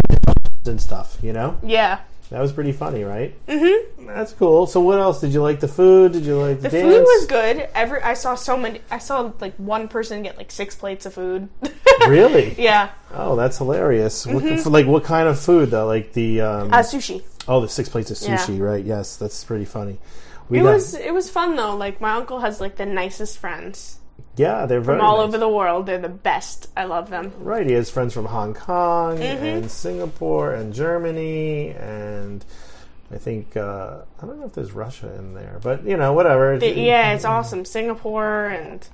and stuff, you know? Yeah. That was pretty funny, right? Mm-hmm. That's cool. So what else? Did you like the food? Did you like the, the dance? The food was good. Every I saw so many... I saw, like, one person get, like, six plates of food. Really? Yeah. Oh, that's hilarious. Mm-hmm. What, like, what kind of food, though? Like the... Um, uh, sushi. Oh, the six plates of sushi, yeah. Right? Yes, that's pretty funny. We it got... was it was fun though. Like my uncle has like the nicest friends. Yeah, they're very from all nice. Over the world. They're the best. I love them. Right, he has friends from Hong Kong mm-hmm. and Singapore and Germany and I think uh, I don't know if there's Russia in there, but you know whatever. The, yeah, it's awesome. Singapore and.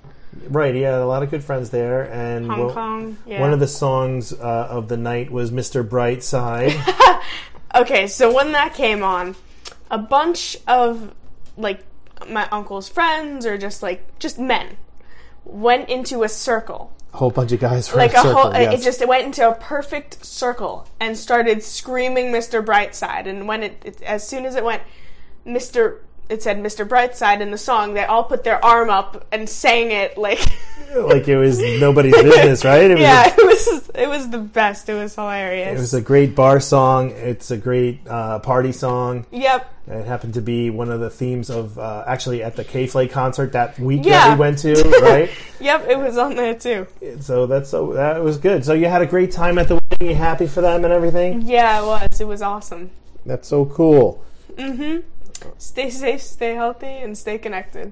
Right, he had a lot of good friends there. And Hong well, Kong, yeah. One of the songs uh, of the night was Mister Brightside. Okay, so when that came on, a bunch of, like, my uncle's friends or just, like, just men went into a circle. A whole bunch of guys were like in a circle, whole, yes. It just it went into a perfect circle and started screaming Mister Brightside. And when it, it as soon as it went, Mister It said Mister Brightside in the song. They all put their arm up and sang it like, like it was nobody's business, right? It was yeah, a, it was it was the best. It was hilarious. It was a great bar song. It's a great uh, party song. Yep. And it happened to be one of the themes of uh, actually at the K-Flay concert that week yeah. that we went to, right? Yep, it was on there too. So that's so that was good. So you had a great time at the wedding. You happy for them and everything? Yeah, it was. It was awesome. That's so cool. Mm-hmm. Stay safe, stay healthy, and stay connected.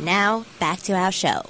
Now, back to our show.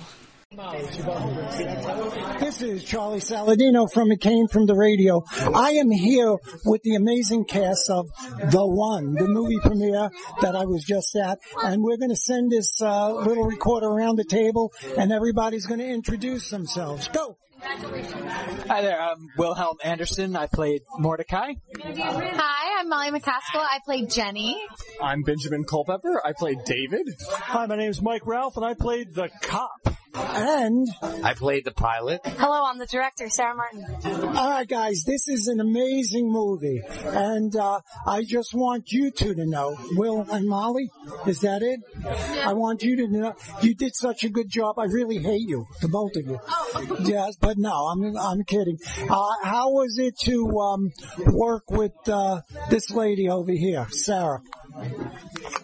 This is Charlie Saladino from McCain from the radio. I am here with the amazing cast of The One, the movie premiere that I was just at. And we're going to send this uh, little recorder around the table, and everybody's going to introduce themselves. Go! Hi there, I'm Wilhelm Anderson. I played Mordecai. Hi, I'm Molly McCaskill. I played Jenny. I'm Benjamin Culpepper. I played David. Hi, my name's Mike Ralph, and I played the cop. And I played the pilot. Hello, I'm the director, Sarah Martin. All right, guys, this is an amazing movie. And uh, I just want you two to know, Will and Molly, is that it? Yeah. I want you to know, you did such a good job. I really hate you, the both of you. Oh. Yes, but no, I'm I'm kidding. Uh, how was it to um, work with uh, this lady over here, Sarah?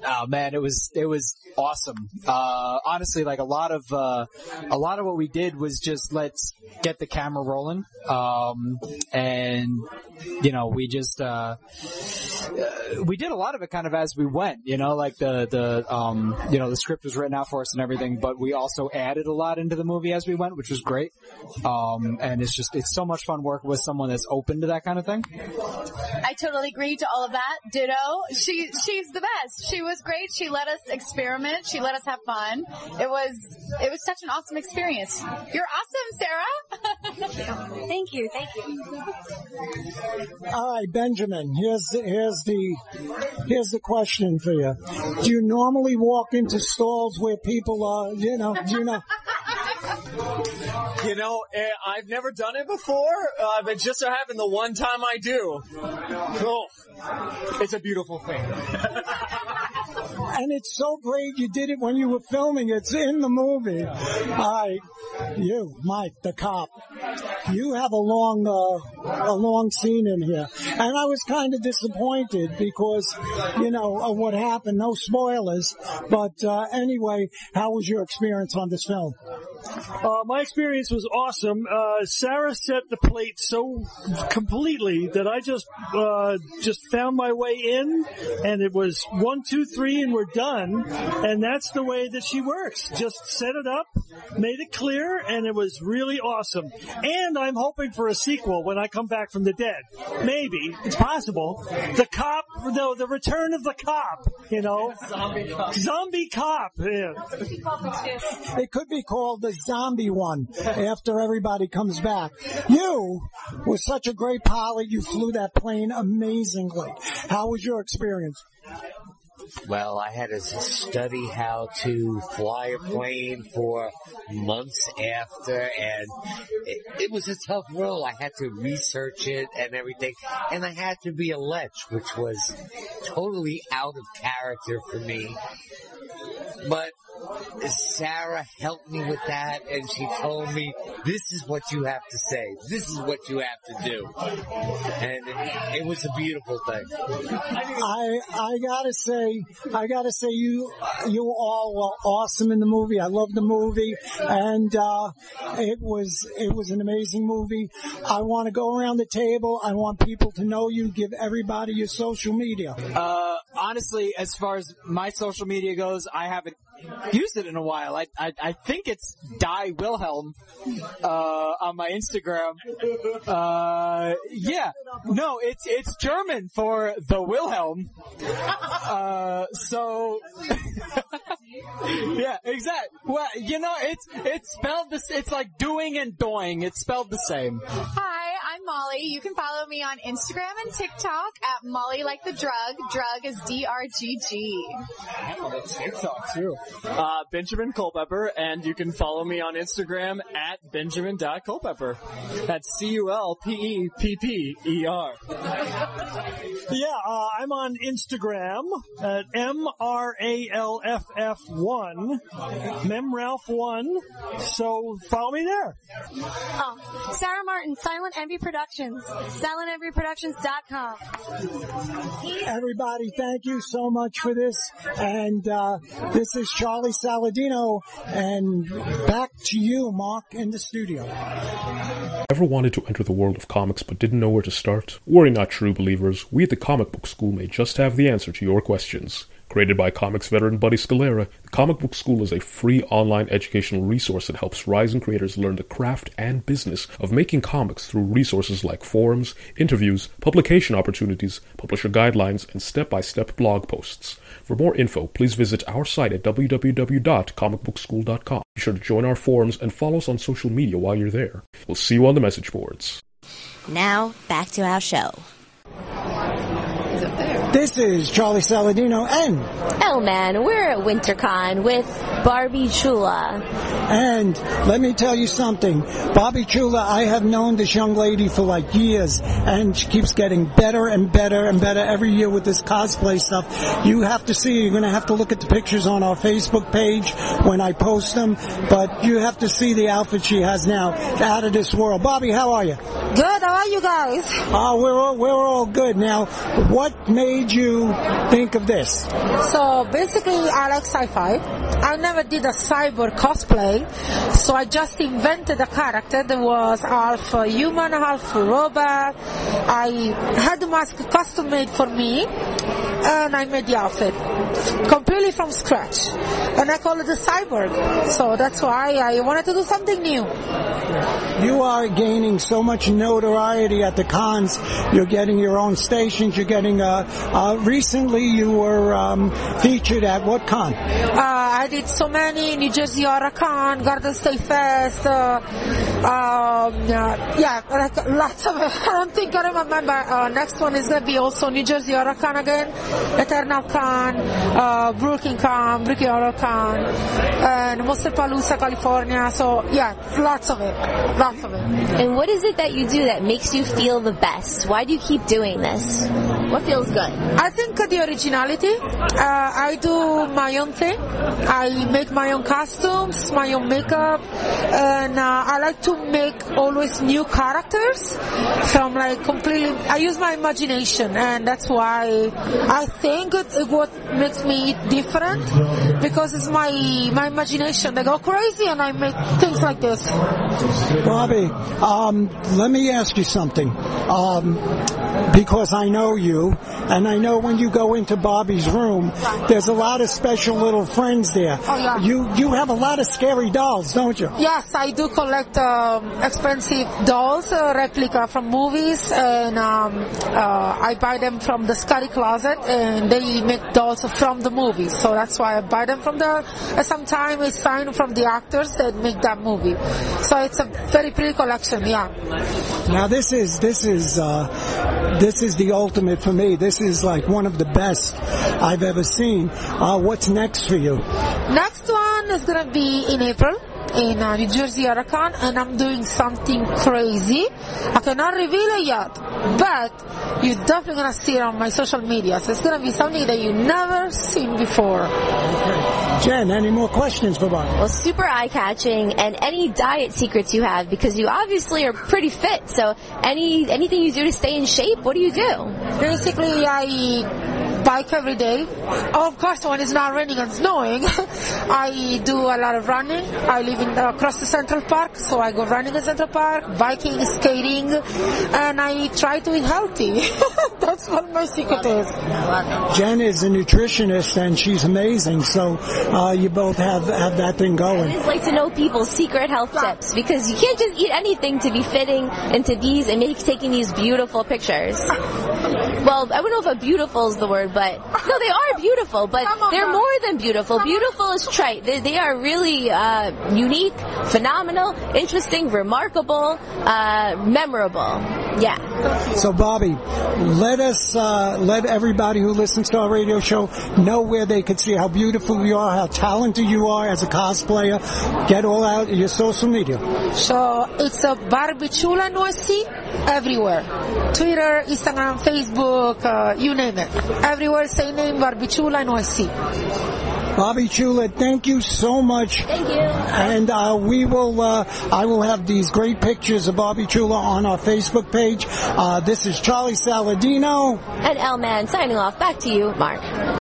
Oh man, it was it was awesome. Uh, honestly, like a lot of uh, a lot of what we did was just let's get the camera rolling, um, and you know we just uh, we did a lot of it kind of as we went. You know, like the the um, you know the script was written out for us and everything, but we also added a lot into the movie as we went, which was great. Um, and it's just it's so much fun working with someone that's open to that kind of thing. I totally agree to all of that. Ditto. She she. The best. She was great. She let us experiment. She let us have fun. It was it was such an awesome experience. You're awesome, Sarah. Thank you. Thank you. All right, Benjamin. Here's the, here's the here's the question for you. Do you normally walk into stalls where people are? You know. You know. You know, I've never done it before, uh, but just so happened the one time I do, cool. It's a beautiful thing. And it's so great you did it when you were filming. It's in the movie. I, you, Mike, the cop, you have a long, uh, a long scene in here. And I was kind of disappointed because, you know, of what happened. No spoilers. But uh, anyway, how was your experience on this film? Uh, my experience was awesome. Uh, Sarah set the plate so completely that I just uh, just found my way in, and it was one, two, three, and we're done. And that's the way that she works. Just set it up, made it clear, and it was really awesome. And I'm hoping for a sequel when I come back from the dead. Maybe. It's possible. The cop, no, the return of the cop, you know. Zombie cop. Zombie cop. Yeah. It could be called the zombie one after everybody comes back. You were such a great pilot. You flew that plane amazingly. How was your experience? Well, I had to study how to fly a plane for months after, and it, it was a tough role. I had to research it and everything, and I had to be a lech, which was totally out of character for me. But Sarah helped me with that, and she told me, this is what you have to say. This is what you have to do. And it, it was a beautiful thing. I I gotta say, I gotta say, you you all were awesome in the movie. I loved the movie, and uh, it was it was an amazing movie. I want to go around the table. I want people to know you. Give everybody your social media. Uh, honestly, as far as my social media goes, I haven't used it in a while. I I, I think it's Die Wilhelm uh, on my Instagram. Uh, yeah, no, it's it's German for the Wilhelm. Uh, so Yeah, exactly. Well, you know, it's it's spelled this. It's like doing and doing. It's spelled the same. Hi, I'm Molly. You can follow me on Instagram and TikTok at Molly Like the Drug. Drug is D R G G. TikTok too. Uh, Benjamin Culpepper, and you can follow me on Instagram at Benjamin dot Culpepper. That's C U L P E P P E R. Yeah, uh, I'm on Instagram at M R A L F F one, Memralph one. So follow me there. Oh, Sarah Martin, Silent Envy Productions, silent envy productions dot com. Everybody, thank you so much for this. And uh, this is Charlie Saladino, and back to you, Mark, in the studio. Ever wanted to enter the world of comics but didn't know where to start? Worry not, true believers. We at the Comic Book School may just have the answer to your questions. Created by comics veteran Buddy Scalera, the Comic Book School is a free online educational resource that helps rising creators learn the craft and business of making comics through resources like forums, interviews, publication opportunities, publisher guidelines, and step-by-step blog posts. For more info, please visit our site at w w w dot comic book school dot com. Be sure to join our forums and follow us on social media while you're there. We'll see you on the message boards. Now, back to our show. This is Charlie Saladino and L-Man. We're at WinterCon with Barbie Chula. And let me tell you something. Barbie Chula, I have known this young lady for like years, and she keeps getting better and better and better every year with this cosplay stuff. You have to see. You're going to have to look at the pictures on our Facebook page when I post them, but you have to see the outfit she has now. Out of this world. Barbie, how are you? Good. How are you guys? Oh, we're all, we're all good. Now, what made you think of this? So basically, I like sci-fi. I never did a cyborg cosplay, so I just invented a character that was half human, half robot. I had the mask custom made for me, and I made the outfit completely from scratch, and I call it a cyborg. So that's why I wanted to do something new. You are gaining so much notoriety at the cons. You're getting your own stations. You're getting a Uh, recently, you were um, featured at what con? Uh, I did so many: New Jersey Horror Con, Garden State Fest. Uh, um, uh, yeah, like lots of. I don't think I remember. Uh, next one is gonna be also New Jersey Horror Con again, Eternal Con, uh, Brooklyn Con, Brooklyn Horror Con, and Monsterpalooza, California. So yeah, lots of it, lots of it. And what is it that you do that makes you feel the best? Why do you keep doing this? What feels good? I think the originality. Uh, I do my own thing. I make my own costumes, my own makeup, and uh, I like to make always new characters. So I'm like completely. I use my imagination, and that's why I think it's what makes me different, because it's my my imagination. They go crazy, and I make things like this. Bobby, um, let me ask you something, um, because I know you. And I know when you go into Bobby's room, there's a lot of special little friends there. Oh, yeah. You you have a lot of scary dolls, don't you? Yes, I do collect um, expensive dolls, uh, replica from movies, and um, uh, I buy them from the scary closet, and they make dolls from the movies. So that's why I buy them from the. Uh, sometimes it's signed from the actors that make that movie. So it's a very pretty collection. Yeah. Now this is this is uh, this is the ultimate for me. This is like one of the best I've ever seen. Uh, what's next for you? Next one is going to be in April in uh, New Jersey Aracon, and I'm doing something crazy. I cannot reveal it yet, but you're definitely going to see it on my social media. So it's going to be something that you've never seen before. Okay. Jen, any more questions for Bob? Well, super eye-catching, and any diet secrets you have, because you obviously are pretty fit. So any anything you do to stay in shape, what do you do? Basically, I bike every day. Oh, of course, when it's not raining and snowing, I do a lot of running. I live in, uh, across the Central Park, so I go running in Central Park, biking, skating, and I try to eat healthy. That's what my secret is. Jen is a nutritionist, and she's amazing, so uh, you both have, have that thing going. I just like to know people's secret health tips, because you can't just eat anything to be fitting into these and make, taking these beautiful pictures. well, I wouldn't know if a beautiful is the word, but no, they are beautiful, but they're more than beautiful. Beautiful is trite. They, they are really uh, unique, phenomenal, interesting, remarkable, uh, memorable. Yeah. So, Bobby, let us uh, let everybody who listens to our radio show know where they can see how beautiful you are, how talented you are as a cosplayer. Get all out your social media. So it's a Barbie Chula Noisy everywhere. Twitter, Instagram, Facebook, uh, you name it. Everywhere, same name, Barbie Chula Noisy. Bobby Chula, thank you so much. Thank you. And uh, we will, uh, I will have these great pictures of Bobby Chula on our Facebook page. Uh, this is Charlie Saladino. And L-Man signing off. Back to you, Mark.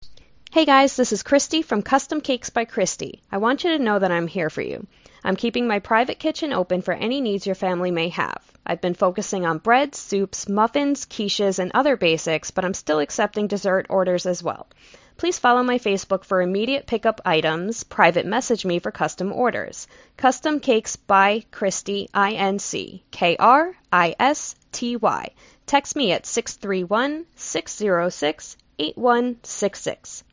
Hey guys, this is Christy from Custom Cakes by Christy. I want you to know that I'm here for you. I'm keeping my private kitchen open for any needs your family may have. I've been focusing on breads, soups, muffins, quiches, and other basics, but I'm still accepting dessert orders as well. Please follow my Facebook for immediate pickup items, private message me for custom orders. Custom Cakes by Christy, I N C, K R I S T Y. Text me at six three one, six zero six, eight one six six.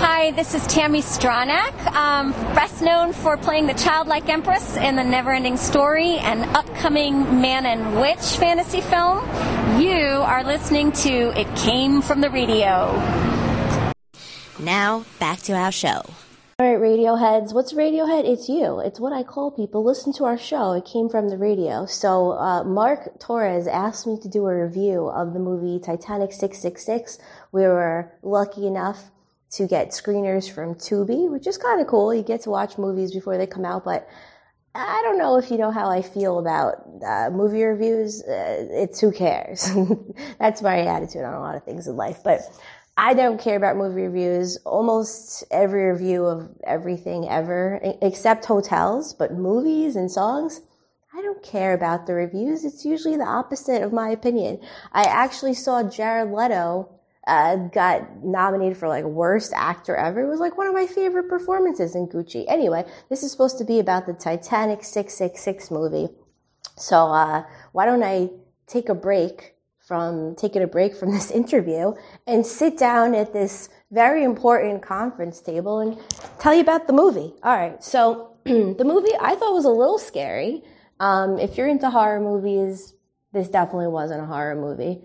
Hi, this is Tammy Stronach, um, best known for playing the childlike empress in The Neverending Story and upcoming Man and Witch fantasy film. You are listening to It Came From the Radio. Now, back to our show. All right, Radioheads. What's Radiohead? It's you. It's what I call people. Listen to our show. It came from the radio. So uh, Mark Torres asked me to do a review of the movie Titanic six six six. We were lucky enough to get screeners from Tubi, which is kind of cool. You get to watch movies before they come out, but I don't know if you know how I feel about uh, movie reviews. Uh, it's who cares. That's my attitude on a lot of things in life, but I don't care about movie reviews. Almost every review of everything ever, except hotels, but movies and songs, I don't care about the reviews. It's usually the opposite of my opinion. I actually saw Jared Leto Uh, got nominated for like worst actor ever. It was like one of my favorite performances in Gucci. Anyway, this is supposed to be about the Titanic six six six movie. So uh, why don't I take a break from taking a break from this interview and sit down at this very important conference table and tell you about the movie. All right. So the movie I thought was a little scary. Um, if you're into horror movies, this definitely wasn't a horror movie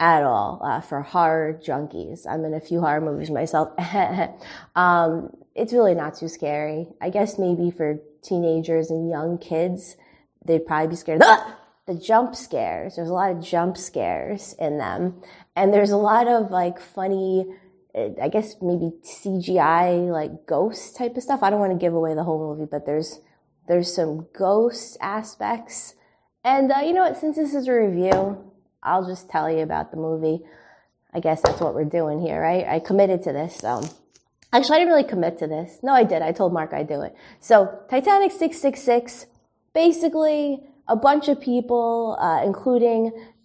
at all, uh, for horror junkies. I'm in a few horror movies myself. um, it's really not too scary. I guess maybe for teenagers and young kids, they'd probably be scared. The jump scares, there's a lot of jump scares in them. And there's a lot of like funny, I guess maybe C G I, like ghost type of stuff. I don't want to give away the whole movie, but there's, there's some ghost aspects. And uh, you know what, since this is a review, I'll just tell you about the movie. I guess that's what we're doing here, right? I committed to this. So. Actually, I didn't really commit to this. No, I did. I told Mark I'd do it. So Titanic six six six, basically a bunch of people, uh, including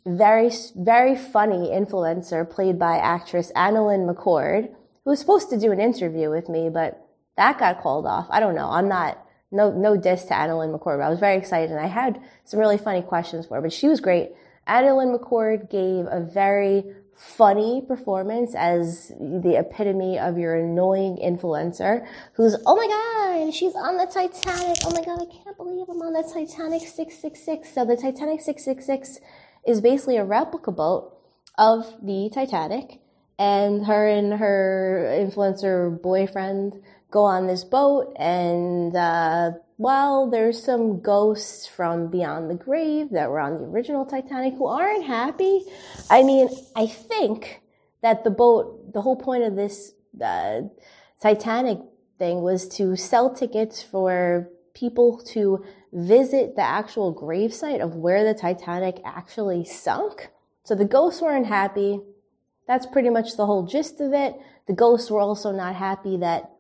very, very funny influencer played by actress Annalyn McCord, who was supposed to do an interview with me, but that got called off. I don't know. I'm not, no, no diss to Annalyn McCord, but I was very excited and I had some really funny questions for her, but she was great. Annalyn McCord gave a very funny performance as the epitome of your annoying influencer who's, oh my God, she's on the Titanic. Oh my God, I can't believe I'm on the Titanic six six six. So the Titanic six six six is basically a replica boat of the Titanic. And her and her influencer boyfriend go on this boat and, uh, well, there's some ghosts from beyond the grave that were on the original Titanic who aren't happy. I mean, I think that the boat, the whole point of this uh, Titanic thing was to sell tickets for people to visit the actual gravesite of where the Titanic actually sunk. So the ghosts weren't happy. That's pretty much the whole gist of it. The ghosts were also not happy that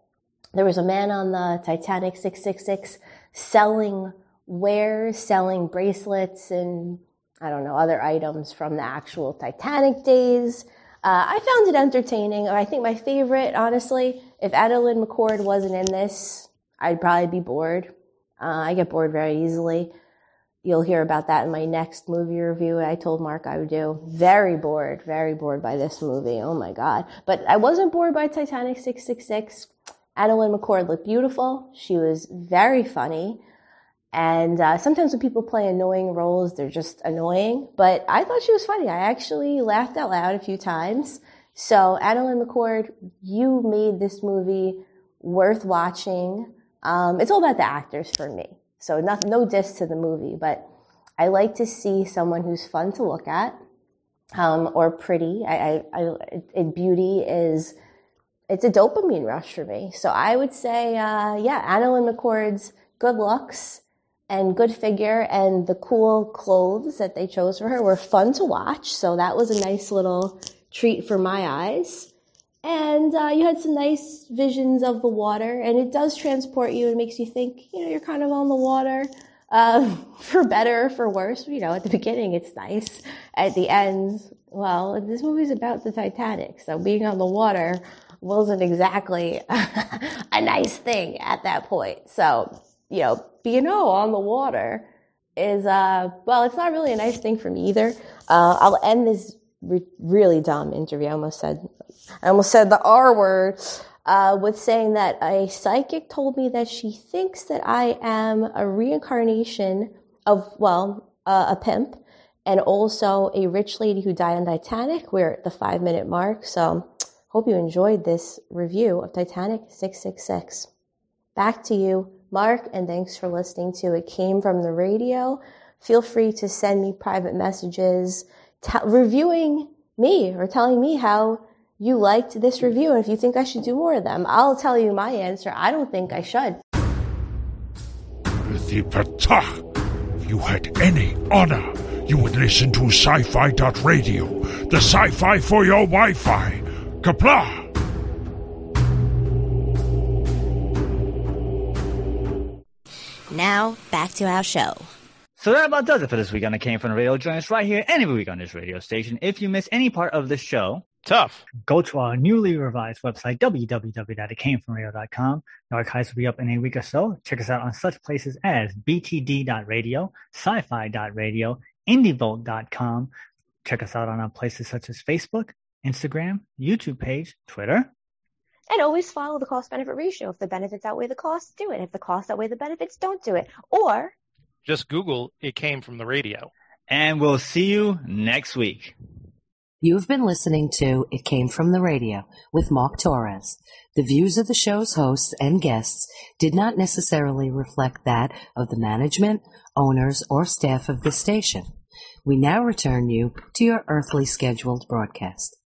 there was a man on the Titanic six six six selling wares, selling bracelets and, I don't know, other items from the actual Titanic days. Uh, I found it entertaining. I think my favorite, honestly, if Annalyn McCord wasn't in this, I'd probably be bored. Uh, I get bored very easily. You'll hear about that in my next movie review I told Mark I would do. Very bored, very bored by this movie. Oh, my God. But I wasn't bored by Titanic six six six. Annalyn McCord looked beautiful. She was very funny. And uh, sometimes when people play annoying roles, they're just annoying. But I thought she was funny. I actually laughed out loud a few times. So, Annalyn McCord, you made this movie worth watching. Um, it's all about the actors for me. So not, no diss to the movie, but I like to see someone who's fun to look at, um, or pretty. I, I, I it, beauty is, it's a dopamine rush for me. So I would say, uh, yeah, Annalyn McCord's good looks and good figure and the cool clothes that they chose for her were fun to watch. So that was a nice little treat for my eyes. And uh, you had some nice visions of the water, and it does transport you and makes you think, you know, you're kind of on the water, um, for better or for worse. You know, at the beginning, it's nice. At the end, well, this movie's about the Titanic, so being on the water wasn't exactly a nice thing at that point. So, you know, B and O on the water is, uh, well, it's not really a nice thing for me either. Uh, I'll end this re- really dumb interview. I almost said... I almost said the R word, uh, with saying that a psychic told me that she thinks that I am a reincarnation of, well, uh, a pimp, and also a rich lady who died on Titanic. We're at the five minute mark. So hope you enjoyed this review of Titanic six six six. Back to you, Mark, and thanks for listening to It Came From the Radio. Feel free to send me private messages t- reviewing me or telling me how you liked this review, and if you think I should do more of them. I'll tell you my answer. I don't think I should. If you had any honor, you would listen to sci-fi dot radio, the sci-fi for your Wi-Fi. Kapla! Now, back to our show. So that about does it for this week on It Came From the Radio. Join us right here every week on this radio station. If you miss any part of this show... tough. Go to our newly revised website, w w w dot it came from radio dot com. The archives will be up in a week or so. Check us out on such places as b t d dot radio, sci-fi dot radio, indievolt dot com. Check us out on our places such as Facebook, Instagram, YouTube page, Twitter. And always follow the cost-benefit ratio. If the benefits outweigh the costs, do it. If the costs outweigh the benefits, don't do it. Or just Google It Came From the Radio. And we'll see you next week. You've been listening to It Came From the Radio with Mark Torres. The views of the show's hosts and guests did not necessarily reflect that of the management, owners, or staff of the station. We now return you to your earthly scheduled broadcast.